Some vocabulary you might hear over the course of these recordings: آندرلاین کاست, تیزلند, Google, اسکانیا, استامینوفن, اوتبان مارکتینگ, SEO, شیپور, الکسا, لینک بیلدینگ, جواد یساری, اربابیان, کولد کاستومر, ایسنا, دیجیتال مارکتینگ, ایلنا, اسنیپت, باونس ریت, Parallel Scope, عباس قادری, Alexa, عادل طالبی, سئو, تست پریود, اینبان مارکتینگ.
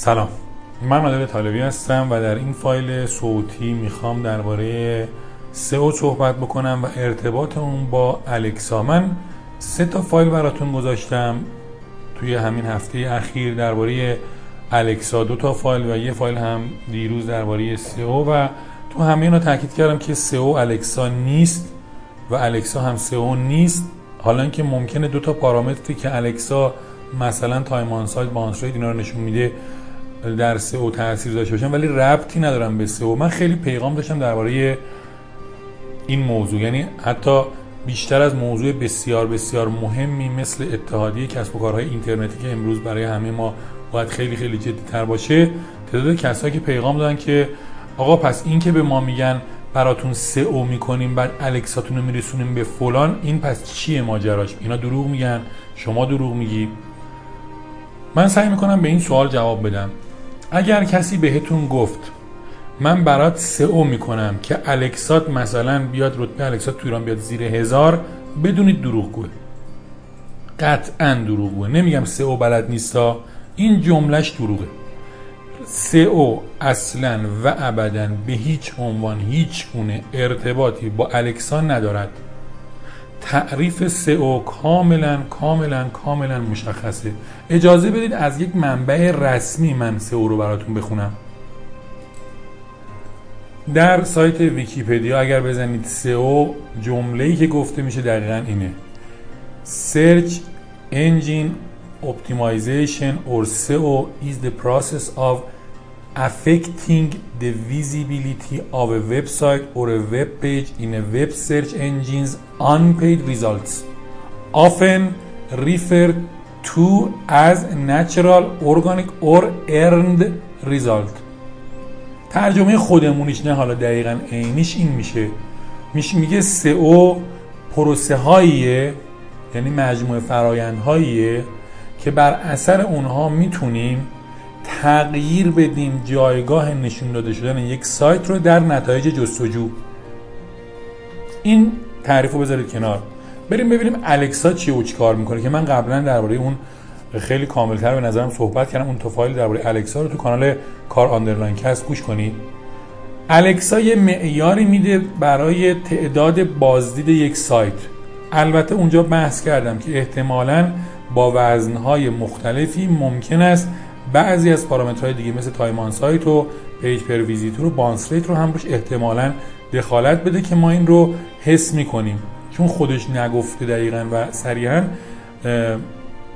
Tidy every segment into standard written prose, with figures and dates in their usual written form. سلام، من عادل طالبی هستم و در این فایل صوتی میخوام درباره سئو صحبت بکنم و ارتباط اون با الکسا. من 3 تا فایل براتون گذاشتم توی همین هفته اخیر درباره الکسا، 2 تا فایل و یه فایل هم دیروز درباره سئو، و تو همه اینا تاکید کردم که سئو الکسا نیست و الکسا هم سئو نیست. حالا اینکه ممکنه 2 تا پارامتری که الکسا مثلا تایم آن سایت با آنسایت اینا رو نشون میده در سئو تاثیر داشته باشن، ولی ربطی ندارن به سئو. من خیلی پیغام داشتم درباره این موضوع، یعنی حتی بیشتر از موضوع بسیار بسیار مهمی مثل اتحادیه کسب و کارهای اینترنتی که امروز برای همه ما باید خیلی خیلی جدی‌تر باشه. تعداد کسایی که پیغام دادن که آقا پس این که به ما میگن براتون سئو میکنیم بعد الکساتون رو میرسونیم به فلان، این پس چیه ماجراش؟ اینا دروغ میگن، شما دروغ میگی. من سعی میکنم به این سوال جواب بدم. اگر کسی بهتون گفت من برات سئو میکنم که الکسات مثلا بیاد، رتبه الکسات تو ایران بیاد زیر 1000، بدونید دروغگوه، قطعاً دروغگوه. نمیگم سئو بلد نیستا، این جملهش دروغه. سئو اصلاً و ابداً به هیچ عنوان هیچ گونه ارتباطی با الکسا ندارد. تعریف سئو کاملاً مشخصه. اجازه بدید از یک منبع رسمی من سئو رو براتون بخونم. در سایت ویکی‌پدیا اگر بزنید سئو، جمله‌ای که گفته میشه دقیقاً اینه: Search engine optimization or SEO is the process of affecting the visibility of a website or a web page in a web search engine's unpaid results, often referred to as natural, organic or earned result. ترجمه خودمونیش، نه حالا دقیقاً عینیش این میشه میگه سئو پروسه هاییه، یعنی مجموعه فرایند هاییه که بر اثر اونها میتونیم تغییر بدیم جایگاه نشون داده شدن یک سایت رو در نتایج جستجو. این تعریف رو بذارید کنار، بریم ببینیم الکسا چیه و چی کار میکنه که من قبلا درباره اون خیلی کاملتر به نظرم صحبت کردم. اون تو فایل درباره الکسا رو تو کانال کار آندرلاین کاست گوش کنید. الکسا یه معیاری میده برای تعداد بازدید یک سایت. البته اونجا بحث کردم که احتمالاً با وزن‌های مختلفی ممکن است بعضی از پارامترهای دیگه مثل تایم آن سایت و پیج پر ویزیت رو باونس ریت رو هم روش احتمالاً دخالت بده که ما این رو حس می‌کنیم، چون خودش نگفته دقیقاً و صریحاً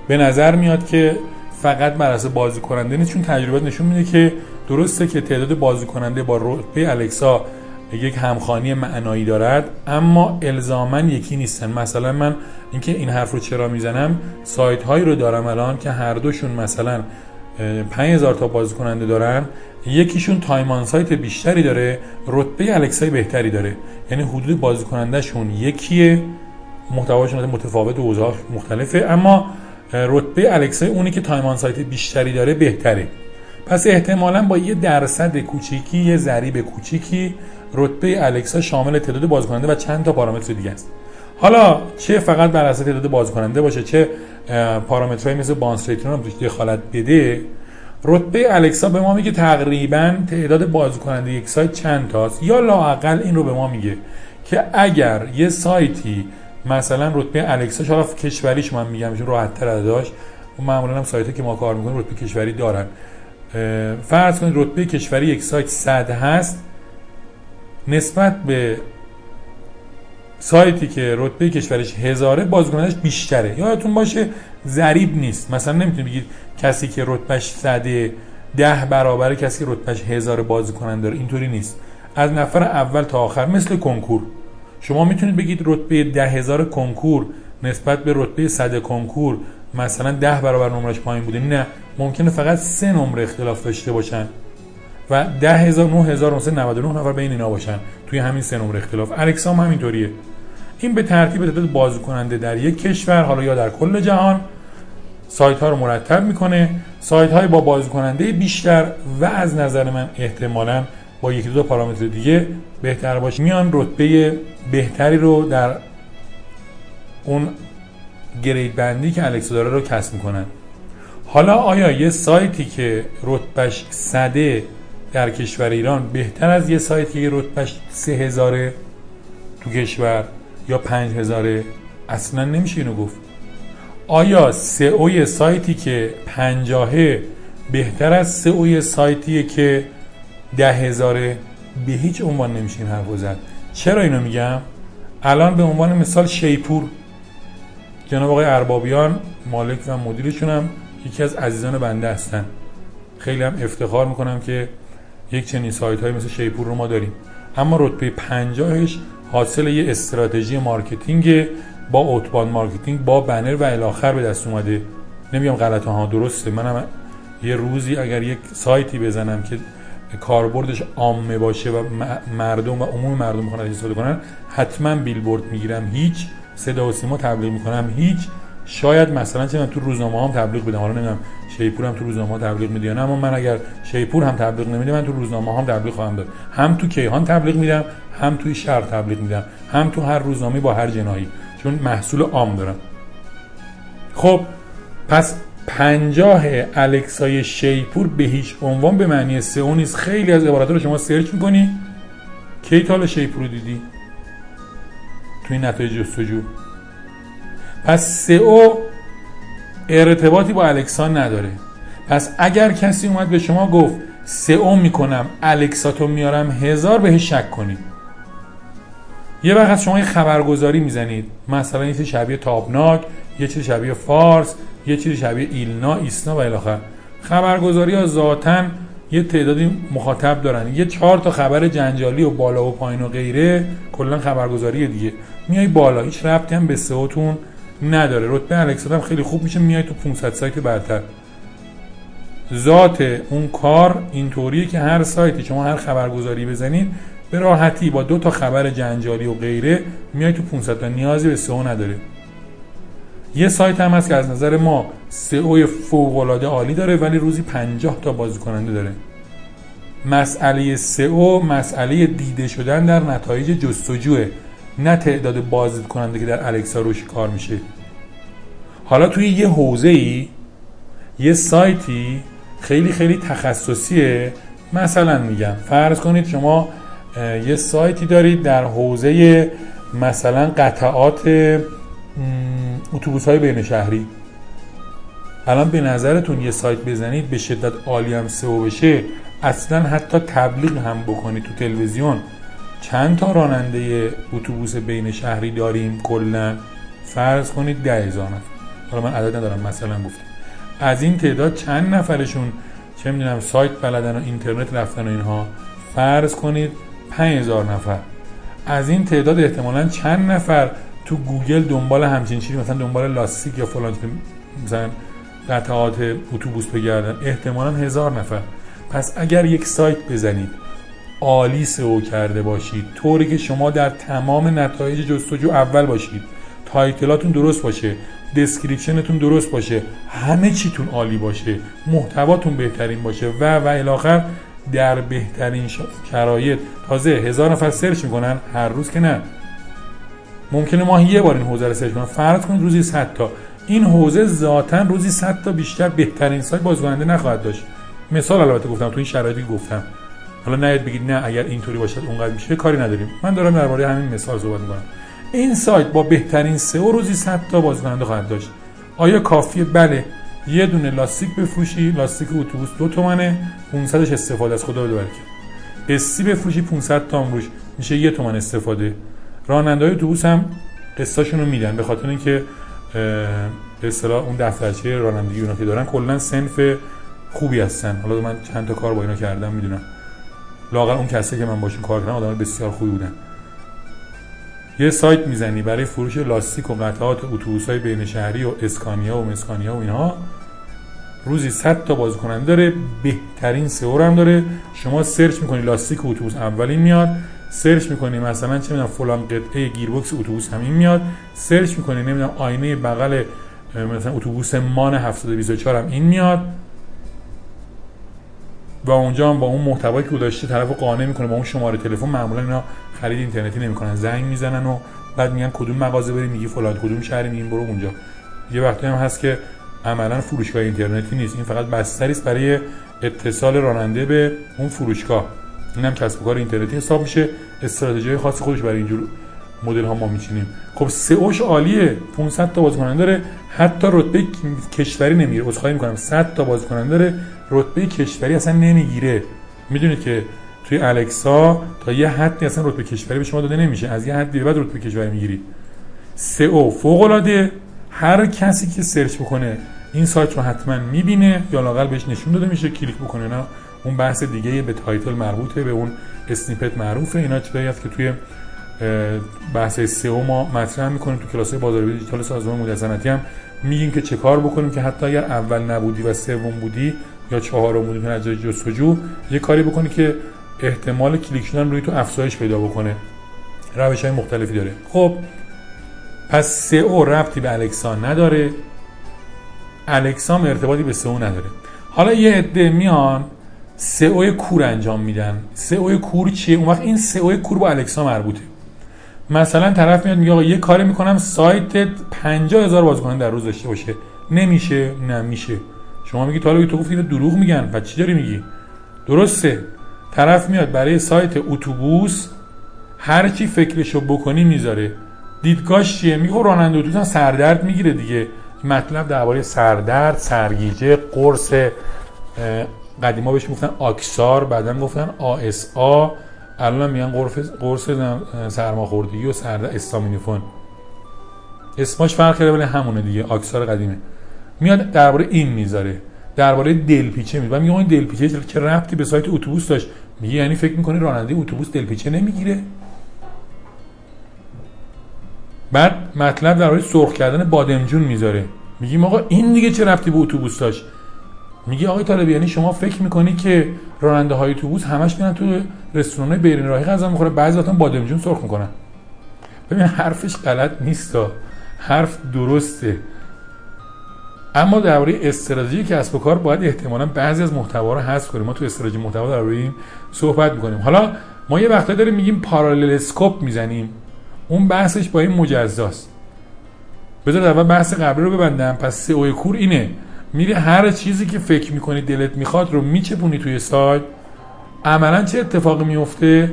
به نظر میاد که فقط بر اساس بازدید کننده نیست، چون تجربه نشون میده که درسته که تعداد بازدید کننده با رتبه الکسا یک همخوانی معنایی دارد، اما الزاماً یکی نیستن. مثلا من اینکه این حرف رو چرا میزنم، سایت هایی رو دارم الان که هر دوشون مثلا 5000 تا بازدید کننده دارن، یکیشون تایم آن سایت بیشتری داره، رتبه الکسای بهتری داره، یعنی حدود بازدید کننده شون یکیه، محتواشون متفاوت و اوضاع مختلفه، اما رتبه الکسای اونی که تایم آن سایت بیشتری داره بهتره. پس احتمالاً با یه درصد کوچیکی، یه ضریب کوچیکی، رتبه الکسا شامل تعداد بازدیدکننده و چند تا پارامتر دیگه است. حالا چه فقط بر اساس تعداد بازدیدکننده باشه، چه پارامترهایی مثل باونس ریت هم توش دخالت بده، رتبه الکسا به ما میگه تقریباً تعداد بازدیدکننده یک سایت چند تاست، یا لااقل این رو به ما میگه که اگر یه سایتی مثلا رتبه الکسا شاید کشوریش، من میگم چون راحت‌تر اداش، اون معمولاً هم سایت‌ها که ما کار می‌کنیم رتبه کشوری دارن. فرض کنید رتبه کشوری یک سایت 100 هست، نسبت به سایتی که رتبه کشورش 1000 بازدیدکننده‌اش بیشتره. یادتون باشه ضریب نیست، مثلا نمیتونید بگید کسی که رتبهش 100 10 برابر کسی که رتبهش 1000 بازدیدکننده داره، اینطوری نیست. از نفر اول تا آخر، مثل کنکور شما میتونید بگید رتبه 10000 کنکور نسبت به رتبه 100 کنکور مثلا 10 برابر نمرش پایین بوده، نه، ممکنه فقط 3 نمره اختلاف داشته باشن و 10999 نفر بین اینا باشن توی همین 3 نمره اختلاف. الکسا هم همینطوریه. این به ترتیب تعداد بازدیدکننده در یک کشور، حالا یا در کل جهان، سایت ها رو مرتب میکنه. سایت های با بازدیدکننده بیشتر و از نظر من احتمالاً با یکی دو پارامتر دیگه بهتر باشه، میان رتبه بهتری رو در اون گرید بندی که الکسا داره رو کسب میکنن. حالا آیا یه سایتی که رتبش 100 در کشور ایران بهتر از یه سایتی که رتبش 3000 تو کشور یا 5000؟ اصلا نمیشه اینو گفت. آیا سئو سایتی که 50 بهتر از سئو سایتی که 10000؟ به هیچ عنوان نمیشه این حرفو زد. چرا اینو میگم؟ الان به عنوان مثال شیپور، جناب آقای اربابیان مالک و مدیرشون هم یکی از عزیزان بنده هستن. خیلی هم افتخار میکنم که یک چنین سایت‌هایی مثل شیپور رو ما داریم. اما رتبه 50ش حاصل یه استراتژی مارکتینگ با اوتبان مارکتینگ با بنر و الاخر به دست اومده. نمیگم غلطه ها، درسته. منم یه روزی اگر یک سایتی بزنم که کاربردش عامه باشه و مردم و عموم مردم بخوان استفاده کنن، حتما بیلبورد میگیرم هیچ، صدا و سیما تبلیغ میکنم هیچ، شاید مثلا چه من تو روزنامه هم تبلیغ بدم. حالا نمیدونم شیپور هم تو روزنامه تبلیغ میده یا نه، اما من اگر شیپور هم تبلیغ نمیده، من تو روزنامه هم تبلیغ خواهم داد. هم تو کیهان تبلیغ میدم، هم توی شهر تبلیغ میدم، هم تو هر روزنامه با هر جنایی، چون محصول عام دارم. خب پس 50 الکسای شیپور به هیچ عنوان به معنی سئو نیست. خیلی از عبارات رو شما سرچ می‌کنی، کی تا شیپور رو دیدی توی نتایج جستجو؟ پس سئو ارتباطی با الکسا نداره. پس اگر کسی اومد به شما گفت سئو میکنم الکسا تو میارم 1000، بهش شک کنید. یه وقت شما یه خبرگزاری میزنید، مثلا یه چیز شبیه تابناک، یه چیز شبیه فارس، یه چیز شبیه ایلنا، ایسنا و الاخر. خبرگزاری ها ذاتن یه تعدادی مخاطب دارن، یه 4 تا خبر جنجالی و بالا و پایین و غیره کلا خبرگزاریه دیگه. میای بالا، هیچ ربطی هم به سئوتون نداره. رتبه الکسا هم خیلی خوب میشه، میای تو 500 سایت برتر. ذات اون کار اینطوریه که هر سایتی شما هر خبرگزاری بزنید به راحتی با 2 تا خبر جنجالی و غیره میای تو 500 تا، نیازی به سئو نداره. یه سایت هم هست که از نظر ما سئو فوق‌العاده عالی داره ولی روزی 50 تا بازدیدکننده داره. مسئله سئو مسئله دیده شدن در نتایج جستجوه، نه تعداد بازدیدکننده که در الکسا روش کار میشه. حالا توی یه حوزه‌ای یه سایتی خیلی خیلی تخصصیه، مثلا میگم فرض کنید شما یه سایتی دارید در حوزه مثلا قطعات اتوبوس‌های بین شهری. الان به نظرتون یه سایت بزنید به شدت عالی هم سئو بشه، اصلا حتی تبلیغ هم بکنید تو تلویزیون، چند تا راننده اتوبوس بین شهری داریم کلا؟ فرض کنید 10000 نفر. حالا من عدد ندارم، مثلا گفتم. از این تعداد چند نفرشون چه می‌دونم سایت بلدن و اینترنت رفتن و اینها؟ فرض کنید 5000 نفر. از این تعداد احتمالاً چند نفر تو گوگل دنبال همچین چیزی مثلا دنبال لاستیک یا فلان مثلا قطعات اتوبوس بگردن؟ احتمالاً 1000 نفر. پس اگر یک سایت بزنید عالی سئو کرده باشید، طوری که شما در تمام نتایج جستجو اول باشید، تایتلاتون درست باشه، دسکریپشنتون درست باشه، همه چیتون عالی باشه، محتواتون بهترین باشه و الاخر در بهترین شرایط. تازه 1000 نفر سرچ میکنن هر روز که نه، ممکنه ماهی یه بار این حوزه رو سرچ کنم. فرض کنید روزی 100 تا. این حوزه ذاتاً روزی 100 تا بیشتر بهترین سایت بازدیدکننده نخواهد داشت. مثال البته گفتم، تو این شرایطی گفتم. حالا نهید بگید نه اگر اینطوری باشه اونقدر میشه، کاری نداریم. من دارم درباره همین مثال صحبت می‌کنم. این سایت با بهترین سئو روزی 100 تا بازدیدکننده خواهد داشت. آیا کافیه؟ بله. یه دونه لاستیک بفروشی، لاستیک اتوبوس 2 تومنه، 500ش استفاده از خدا ببرکه. اسی بفروشی 500 تا روش میشه 1 تومن استفاده. راننده های اتوبوس هم قصه‌شون رو میدن، به خاطر اینکه به اصطلاح اون دفترچه رانندگی اونا که دارن کلا صنف خوبی هستن. حالا من چند تا کار با اینا کردم، میدونم لااقل اون کسایی که من باشون کار کردم آدمای بسیار خوبی بودن. یه سایت میزنی برای فروش لاستیک و قطعات اتوبوس‌های بین شهری و اسکانیا و مسکانیا و اینها، روزی 100 تا بازدیدکننده داره، بهترین سئو هم داره. شما سرچ می‌کنی لاستیک اتوبوس اولین میاد، سرچ می‌کنی مثلا چه می‌دونم فلان قطعه گیربکس اتوبوس همین میاد، سرچ می‌کنی نمی‌دونم آینه بغل مثلا اتوبوس مان 724 هم این میاد و اونجا هم با اون محتوایی که داشته طرفو قانع می‌کنه با اون شماره تلفن. معمولا اینا خرید اینترنتی نمی‌کنن، زنگ میزنن و بعد میگن کدوم مغازه بریم، میگی فلان، کدوم شهر، میگیم برو اونجا. یه وقتی هم هست که عملاً فروشگاه اینترنتی نیست، این فقط بستری است برای اتصال راننده به اون فروشگاه. اینم کسب و کار اینترنتی حساب میشه، استراتژی خاص خودش برای اینجور مدل ها ما میچینیم. خب سئوش عالیه، 500 تا بازیکن داره، حتی رتبه کشوری نمیگیره. عذرخواهی میکنم، 100 تا بازیکن داره، رتبه کشوری اصلا نمیگیره. میدونید که توی الکسا تا یه حدی اصلا رتبه کشوری به شما داده نمیشه، از یه حدی بعد رتبه کشوری میگیری. سئو فوق العاده، هر کسی که سرچ بکنه این سایت رو حتما میبینه یا لااقل بهش نشون داده میشه، کلیک بکنه. نه اون بحث دیگه به تایتل مربوطه، به اون اسنیپت معروفه. اینا چیزایی هست که توی بحث سئو ما مطرح میکنیم، تو کلاس‌های بازاریابی دیجیتال سازمان مدیریت صنعتی هم میگیم که چه کار بکنیم که حتی اگر اول نبودی و سوم بودی یا چهارم بودی، از جستجو یه کاری بکنی که احتمال کلیک شدن روی تو افزایش پیدا بکنه. روش‌های مختلفی داره. خب پس سئو ربطی به الکسا نداره، الکسا ارتباطی به سئو نداره. حالا یه عده میان سئو کور انجام میدن. سئو کور چیه؟ اون وقت این سئو کور با الکسا مربوطه. مثلا طرف میاد میگه آقا یه کاری میکنم سایتت 50,000 بازیکن در روز داشته باشه. نمیشه، نمیشه. شما میگی طالبی تو گفتی دروغ میگن، بعد چی داری میگی؟ درسته. طرف میاد برای سایت اتوبوس هر چی فکرشو بکنی میذاره. دیدگاهش چیه؟ میگه راننده اتوبوس هم سردرد میگیره دیگه. مطلب درباره سردرد، سرگیجه، قرص، قدیما بهش میگفتن آکسار، بعدن گفتن آSA، الان میگن قرص سرماخوردگی و سردرد، استامینوفن. اسمش فرق کرده ولی همونه دیگه، آکسار قدیمه. میاد درباره این میذاره، درباره دلپیچه میذاره. میگه اون دلپیچه که ربطی به سایت اتوبوس داشت. میگه یعنی فکر میکنی راننده اتوبوس دلپیچه نمیگیره؟ بعد مطلب درباره سرخ کردن بادمجون میذاره. میگیم آقا این دیگه چه ربطی به اتوبوس داشت؟ میگه آقای طالبی یعنی شما فکر میکنی که راننده های اتوبوس همش میرن تو رستوران‌های بیرون راهی غذا میخوره، بعضی وقتا بادمجون سرخ میکنن؟ ببین حرفش غلط نیستا، حرف درسته، اما درباره استراتژی کسب و کار باید احتمالاً بعضی از محتوا رو حذف کنیم. ما تو استراتژی محتوا درباره این صحبت میکنیم. حالا ما یه وقتا داریم میگیم پارالل اسکوپ میزنیم، اون بحثش با این مجزاست. بذار اول بحث قبلی رو ببندم. پس سئو کور اینه، میری هر چیزی که فکر میکنی دلت میخواد رو میچپونی توی سایت. عملاً چه اتفاقی میفته؟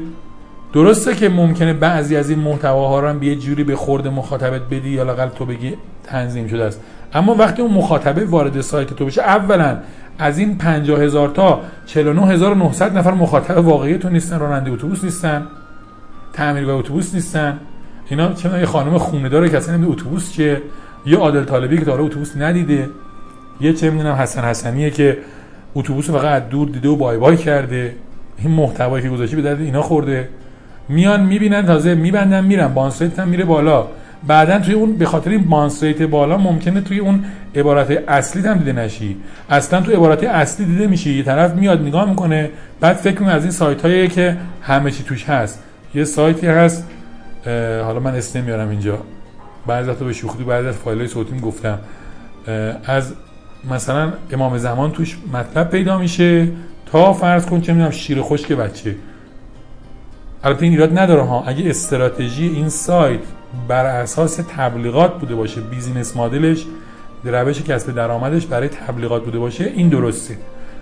درسته که ممکنه بعضی از این محتواها رو هم یه جوری به خورد مخاطبت بدی یا لااقل تو بگی تنظیم شده است، اما وقتی اون مخاطبه وارد سایت تو بشه، اولاً از این 50,000 تا 49,900 نفر مخاطب واقعی تو نیستن، راننده اتوبوس نیستن، تعمیرگاه اتوبوس نیستن، اینا چه خانم خونه داره که اصلا نمیدونه اتوبوس چیه، یه عادل طالبی که تا حالا اتوبوس ندیده، یه چه میدونم حسن حسنیه که اتوبوس فقط از دور دیده و بای بای کرده. این محتوایی که گذاشتی به درد اینا خورده؟ میان میبینن، تازه میبندن میرن، باونس ریت هم میره بالا. بعدن توی اون به خاطر این باونس ریت بالا ممکنه توی اون عبارت اصلی هم دیده نشی، اصلا تو عبارت اصلی دیده میشی. یه طرف میاد نگاه میکنه، بعد فکر میکنه از این سایتایی که همه چی توش هست. یه سایتی هست، حالا من اسم نمیارم اینجا، بعضی وقتا به شوخی بعضی از فایل‌های صوتیم گفتم، از مثلا امام زمان توش مطلب پیدا میشه تا فرض کن چه میدونم شیر خشک بچه. البته این ایراد نداره ها، اگه استراتژی این سایت بر اساس تبلیغات بوده باشه، بیزینس مدلش، روش کسب درآمدش برای تبلیغات بوده باشه، این درسته.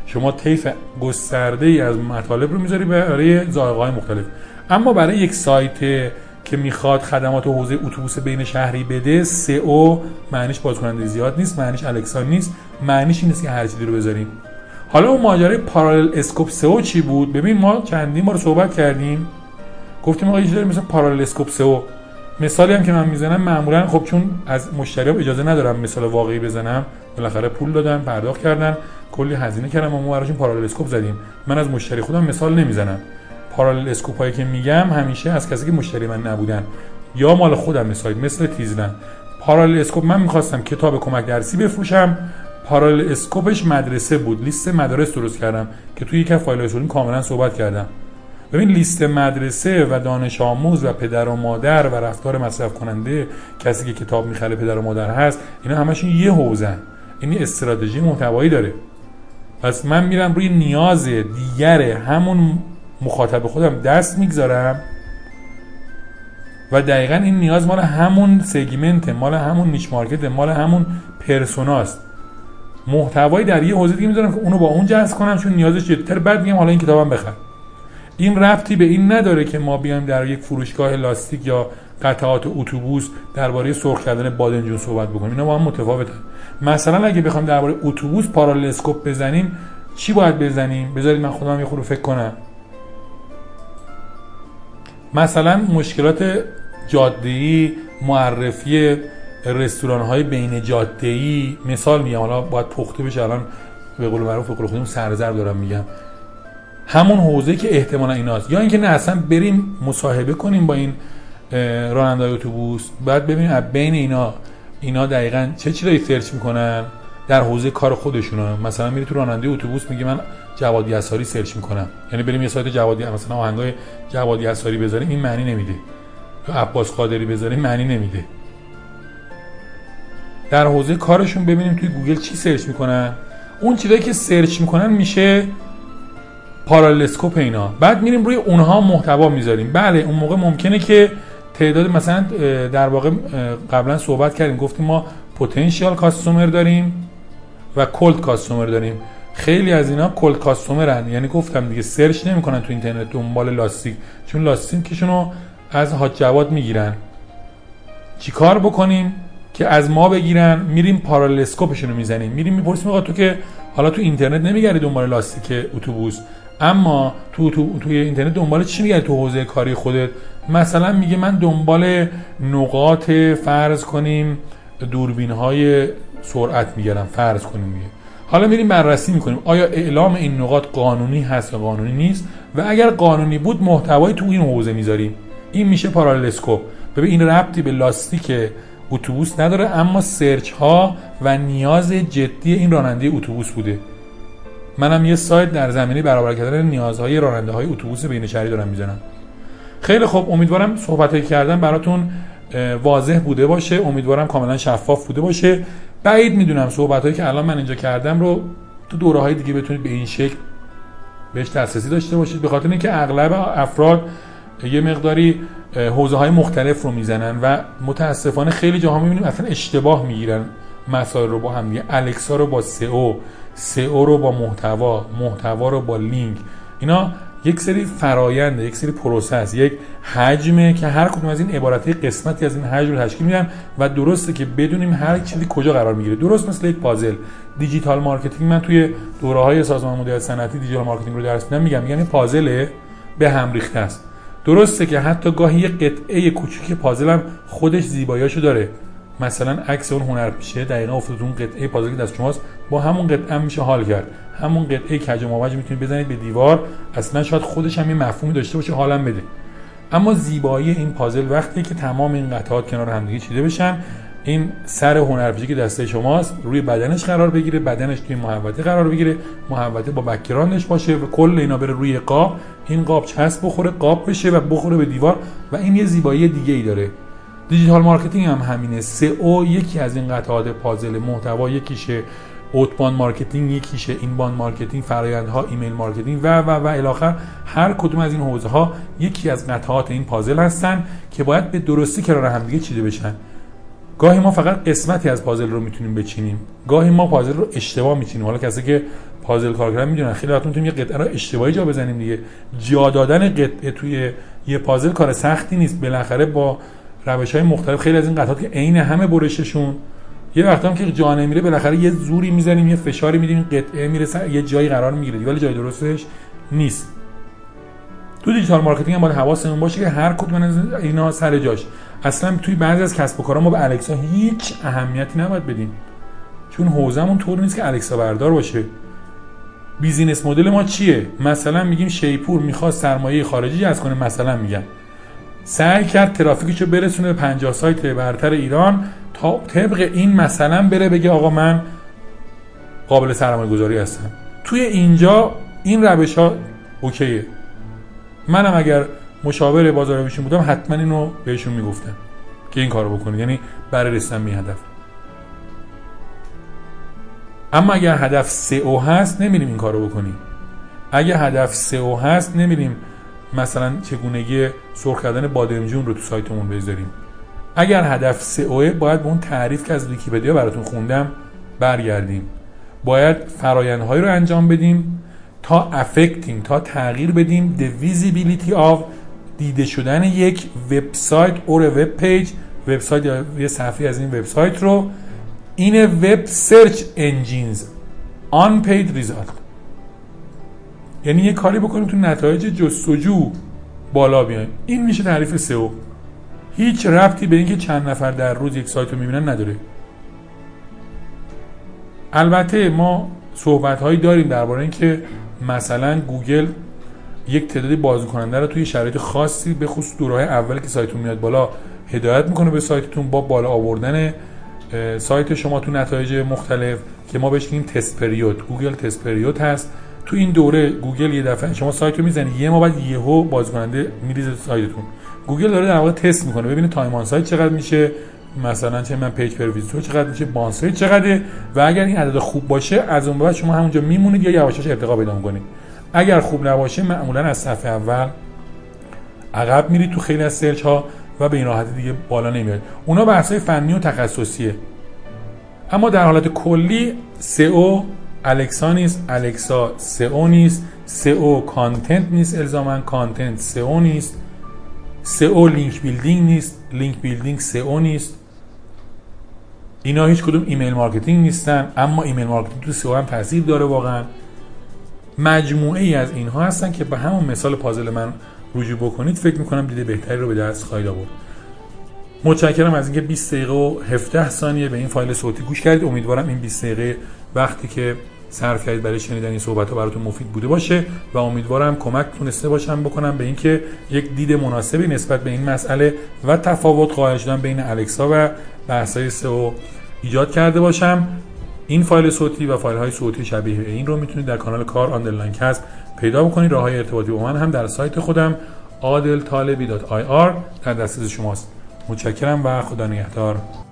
شما طیف گسترده‌ای از مطالب رو میذاری برای ذائقه‌های مختلف. اما برای یک سایت که میخواد خدمات و حوزه اتوبوس بین شهری بده، سئو معنیش بازکننده زیاد نیست، معنیش الکسا نیست، معنیش این نیست که هر چیزی رو بذاریم. حالا اون ماجرای پارالل اسکوپ سئو چی بود؟ ببین ما چندین بار صحبت کردیم، گفتیم آقا یه چیزی مثل پارالل اسکوپ سئو. مثالی هم که من میزنم معمولا خب چون از مشتریام اجازه ندارم مثال واقعی بزنم، بالاخره پول دادن، پرداخت کردن، کلی هزینه کردم، ما براشون پارالل اسکوپ زدیم. من از مشتری خودم مثال نمیزنم. پارالل اسکوپ هایی که میگم همیشه از کسی که مشتری من نبودن یا مال خودم سایت، مثل تیزلند. پارالل اسکوپ من میخواستم کتاب کمک درسی بفروشم، پارالل اسکوپش مدرسه بود، لیست مدارس درست کردم که توی یک فایل شدیم کاملا صحبت کردم. ببین لیست مدرسه و دانش آموز و پدر و مادر و رفتار مصرف کننده، کسی که کتاب میخره پدر و مادر هست، اینا همشون یه حوزه‌ن. این استراتژی محتوایی داره. پس من میرم روی نیاز دیگر همون مخاطب خودم دست میگذارم و دقیقاً این نیاز مال همون سگمنت، مال همون نیش مارکت، مال همون پرسوناست. محتوایی در یه حوزه دیگه میذارم که اونو با اون جذب کنم چون نیازش جدی‌تر، بعد میگم حالا این کتابم بخر. این ربطی به این نداره که ما بیایم در یک فروشگاه لاستیک یا قطعات اتوبوس درباره سرخ کردن بادنجون صحبت بکنیم، اینا با هم متفاوته. مثلا اگه بخوام درباره اتوبوس پارالل اسکوپ بزنیم چی باید بزنیم؟ بذارید من خودم یه خورده فکر کنم. مثلا مشکلات جاده‌ای، معرفی رستوران‌های بین جاده‌ای، مثال میگم، حالا باید پخته بشه، الان به قول معروف به قول خودمون سرزر دارم میگم، همون حوزه‌ای که احتمالاً ایناست. یا اینکه نه اصلا بریم مصاحبه کنیم با این راننده‌های اتوبوس، بعد ببینیم از بین اینا دقیقاً چه چیزایی سرچ می‌کنن در حوزه کار خودشونه. مثلا میری تو راننده اتوبوس میگی من جواد یساری سرچ می‌کنم، یعنی بریم یه سایت جوادی مثلا آهنگای جواد یساری بذاریم، این معنی نمیده. یا عباس قادری بذاریم معنی نمیده. در حوزه کارشون ببینیم توی گوگل چی سرچ می‌کنن. اون چیزایی که سرچ می‌کنن میشه پارالل اسکوپ اینا، بعد میریم روی اونها محتوا میذاریم. بله اون موقع ممکنه که تعداد مثلا در واقع قبلا صحبت کردیم، گفتیم ما پتانسیال کاستومر داریم و کولد کاستومر داریم. خیلی از اینا کولد کاستومرن، یعنی گفتم دیگه سرچ نمیکنن تو اینترنت دنبال لاستیک، چون لاستیکشون رو از حاج جواد میگیرن. چیکار بکنیم که از ما بگیرن؟ میریم پارالل اسکوپشون رو میزنیم، میریم میپرسیم آقا تو که حالا تو اینترنت نمیگردی دنبال لاستیک اتوبوس، اما توی اینترنت دنبال چی میگردی تو حوزه کاری خودت؟ مثلا میگه من دنبال نقاط فرض کنیم دوربین‌های سرعت میگردم، فرض کنیم میگه. حالا میریم بررسی میکنیم آیا اعلام این نقاط قانونی هست یا قانونی نیست، و اگر قانونی بود محتوایی تو این حوزه میذاریم. این میشه پارالل اسکوپ. ببین این ربطی به لاستیک اتوبوس نداره، اما سرچ ها و نیاز جدی این راننده اتوبوس بوده. منم یه سایت در زمینه برابر کردن نیازهای راننده‌های اتوبوس بین شهری دارم میزنم. خیلی خوب، امیدوارم صحبت‌های کردن براتون واضح بوده باشه، امیدوارم کاملا شفاف بوده باشه. بعید میدونم صحبت‌هایی که الان من اینجا کردم رو تو دوره‌های دیگه بتونید به این شکل بهش دسترسی داشته باشید، به خاطر اینکه اغلب افراد یه مقداری حوزه‌های مختلف رو میزنن و متاسفانه خیلی جاها می‌بینیم اصلا اشتباه می‌گیرن مسائل رو با هم دیگه. الکسا رو با سئو رو با محتوا رو با لینک، اینا یک سری فراینده، یک سری پروسس، یک حجمه که هر کدوم از این عبارات قسمتی از این حجم رو تشکیل میدن و درسته که بدونیم هر چیزی کجا قرار میگیره. درست مثل یک پازل. دیجیتال مارکتینگ من توی دوره‌های سازمان مدیریت صنعتی دیجیتال مارکتینگ رو درس میدم، میگم این پازله به هم ریخته است. درسته که حتی گاهی یک قطعه کوچیک پازل هم خودش زیباییاشو داره، مثلا عکس اون هنرپیشه دقیقاً افتاد اون قطعه پازل که دست شماست، با همون قطعه هم میشه حال کرد. همون قطعه کج و ماوج میتونید بزنید به دیوار، اصلا شاید خودش هم یه مفهومی داشته باشه، حالم بده. اما زیبایی این پازل وقتی که تمام این قطعات کنار هم دیگه چیده بشن، این سر هنرپیشه که دست شماست روی بدنش قرار بگیره، بدنش توی محوطه قرار بگیره، محوطه با بک‌گراندش باشه و کل اینا بره روی قاب، این قاب چسب بخوره، قاب بشه و بخوره به دیوار، و این یه زیبایی دیگه‌ای داره. دیجیتال مارکتینگ هم همینه. سئو یکی از این قطعات پازل، محتوا یکیشه، اوتبان مارکتینگ یکیشه، اینبان مارکتینگ، فرآیندها، ایمیل مارکتینگ و الی آخر. هر کدوم از این حوزه ها یکی از قطعات این پازل هستن که باید به درستی کنار هم دیگه چیده بشن. گاهی ما فقط قسمتی از پازل رو میتونیم بچینیم، گاهی ما پازل رو اشتباه میچینیم. حالا کسی که پازل کار کردن میدونن خیلی وقت میتونیم یه قطعه رو اشتباهی جا بزنیم دیگه. جا دادن قطعه توی یه پازل کار سختی نیست، بالاخره با روش‌های مختلف خیلی از این قطعات که عین همه برششون، یه وقتا هم که جا نمیره بالاخره یه زوری میزنیم، یه فشاری میدیم، قطعه میرسه یه جایی قرار میگیره، ولی جای درستش نیست. تو دیجیتال مارکتینگ هم باید حواسمون باشه که هر کدوم از اینا سر جاش. اصلا توی بعضی از کسب و کارا ما به الکسا هیچ اهمیتی نباید بدیم، چون حوزمون طور نیست که الکسا بردار باشه. بیزینس مدل ما چیه؟ مثلا میگیم شیپور میخواد سرمایه خارجی جذب کنه، مثلا میگم سعی کرد ترافیکشو برسونه به 50 سایت برتر ایران، تا طبق این مثلا بره بگه آقا من قابل سرمایه گذاری هستم. توی اینجا این روش ها اوکیه. منم اگر مشاور بازار روشون بودم حتما اینو بهشون میگفتم که این کارو بکنید، یعنی برای رسیدن به هدف. اما اگر هدف SEO هست نمیریم این کارو بکنیم. اگر هدف SEO هست نمیریم مثلا چگونگی سرخ کردن بادمجون رو تو سایتمون بذاریم. اگر هدف SEO باید به اون تعریف که از ویکی‌پدیا براتون خوندم برگردیم. باید فرایندهایی رو انجام بدیم تا افکتیم، تا تغییر بدیم the visibility of، دیده شدن یک وبسایت اور وب پیج، وبسایت یا یه صفحه از این وبسایت رو، این وب سرچ انجینز آن پید ریزالت، یعنی یه کاری بکنیم تو نتایج جستجو بالا بیایم. این میشه تعریف سئو. هیچ ربطی به اینکه چند نفر در روز یک سایت رو میبینن نداره. البته ما صحبت‌هایی داریم درباره اینکه مثلا گوگل یک تعدادی بازدیدکننده رو توی شرایط خاصی به خصوص دوره‌های اول که سایتتون میاد بالا هدایت میکنه به سایتتون با بالا آوردن سایت شما تو نتایج مختلف، که ما بهش میگیم تست پریود. گوگل تست پریود هست. تو این دوره گوگل یه دفعه شما سایت رو میزنید، یه ما بعد یهو بازدیدکننده میریزه سایتتون. گوگل داره در واقع تست میکنه ببینه تایم آن سایت چقدر میشه، مثلا چه من پیج پر ویزیت چقدر میشه، بان سایت چقدره، و اگر این عدد خوب باشه از اون بعد شما همونجا میمونید یا یواشاش ارتقا پیدا میکنید. اگر خوب نباشه معمولا از صفحه اول عقب میرید تو خیلی از سرچ ها و به این راحتی دیگه بالا نمیاد. اونا بحث‌های فنی و تخصصیه. اما در حالت کلی سئو الکسا نیست، الکسا سئو نیست، سئو کانتنت نیست، الزاماً کانتنت سئو نیست، سئو لینک بیلدینگ نیست، لینک بیلدینگ سئو نیست. اینا هیچ کدوم ایمیل مارکتینگ نیستن، اما ایمیل مارکتینگ تو سئو هم تاثیر داره. واقعاً مجموعه ای از اینها هستن که به همون مثال پازل من رجوع بکنید فکر میکنم دیده بهتری رو به دست خواهید آورد. متشکرم از اینکه 20 دقیقه و 17 ثانیه به این فایل صوتی گوش کردید. امیدوارم این 20 دقیقه وقتی که صرف کردید برای شنیدن این صحبت‌ها براتون مفید بوده باشه و امیدوارم کمک تونسته باشم بکنم به اینکه یک دید مناسبی نسبت به این مسئله و تفاوت قائل شدن بین الکسا و بحث‌های سئو ایجاد کرده باشم. این فایل صوتی و فایل‌های صوتی شبیه این رو میتونید در کانال کار آندرلاین کاست پیدا بکنید. راه‌های ارتباطی با من هم در سایت خودم adeltalebi.ir در دسترس شماست. متشکرم و خدا نگهدار.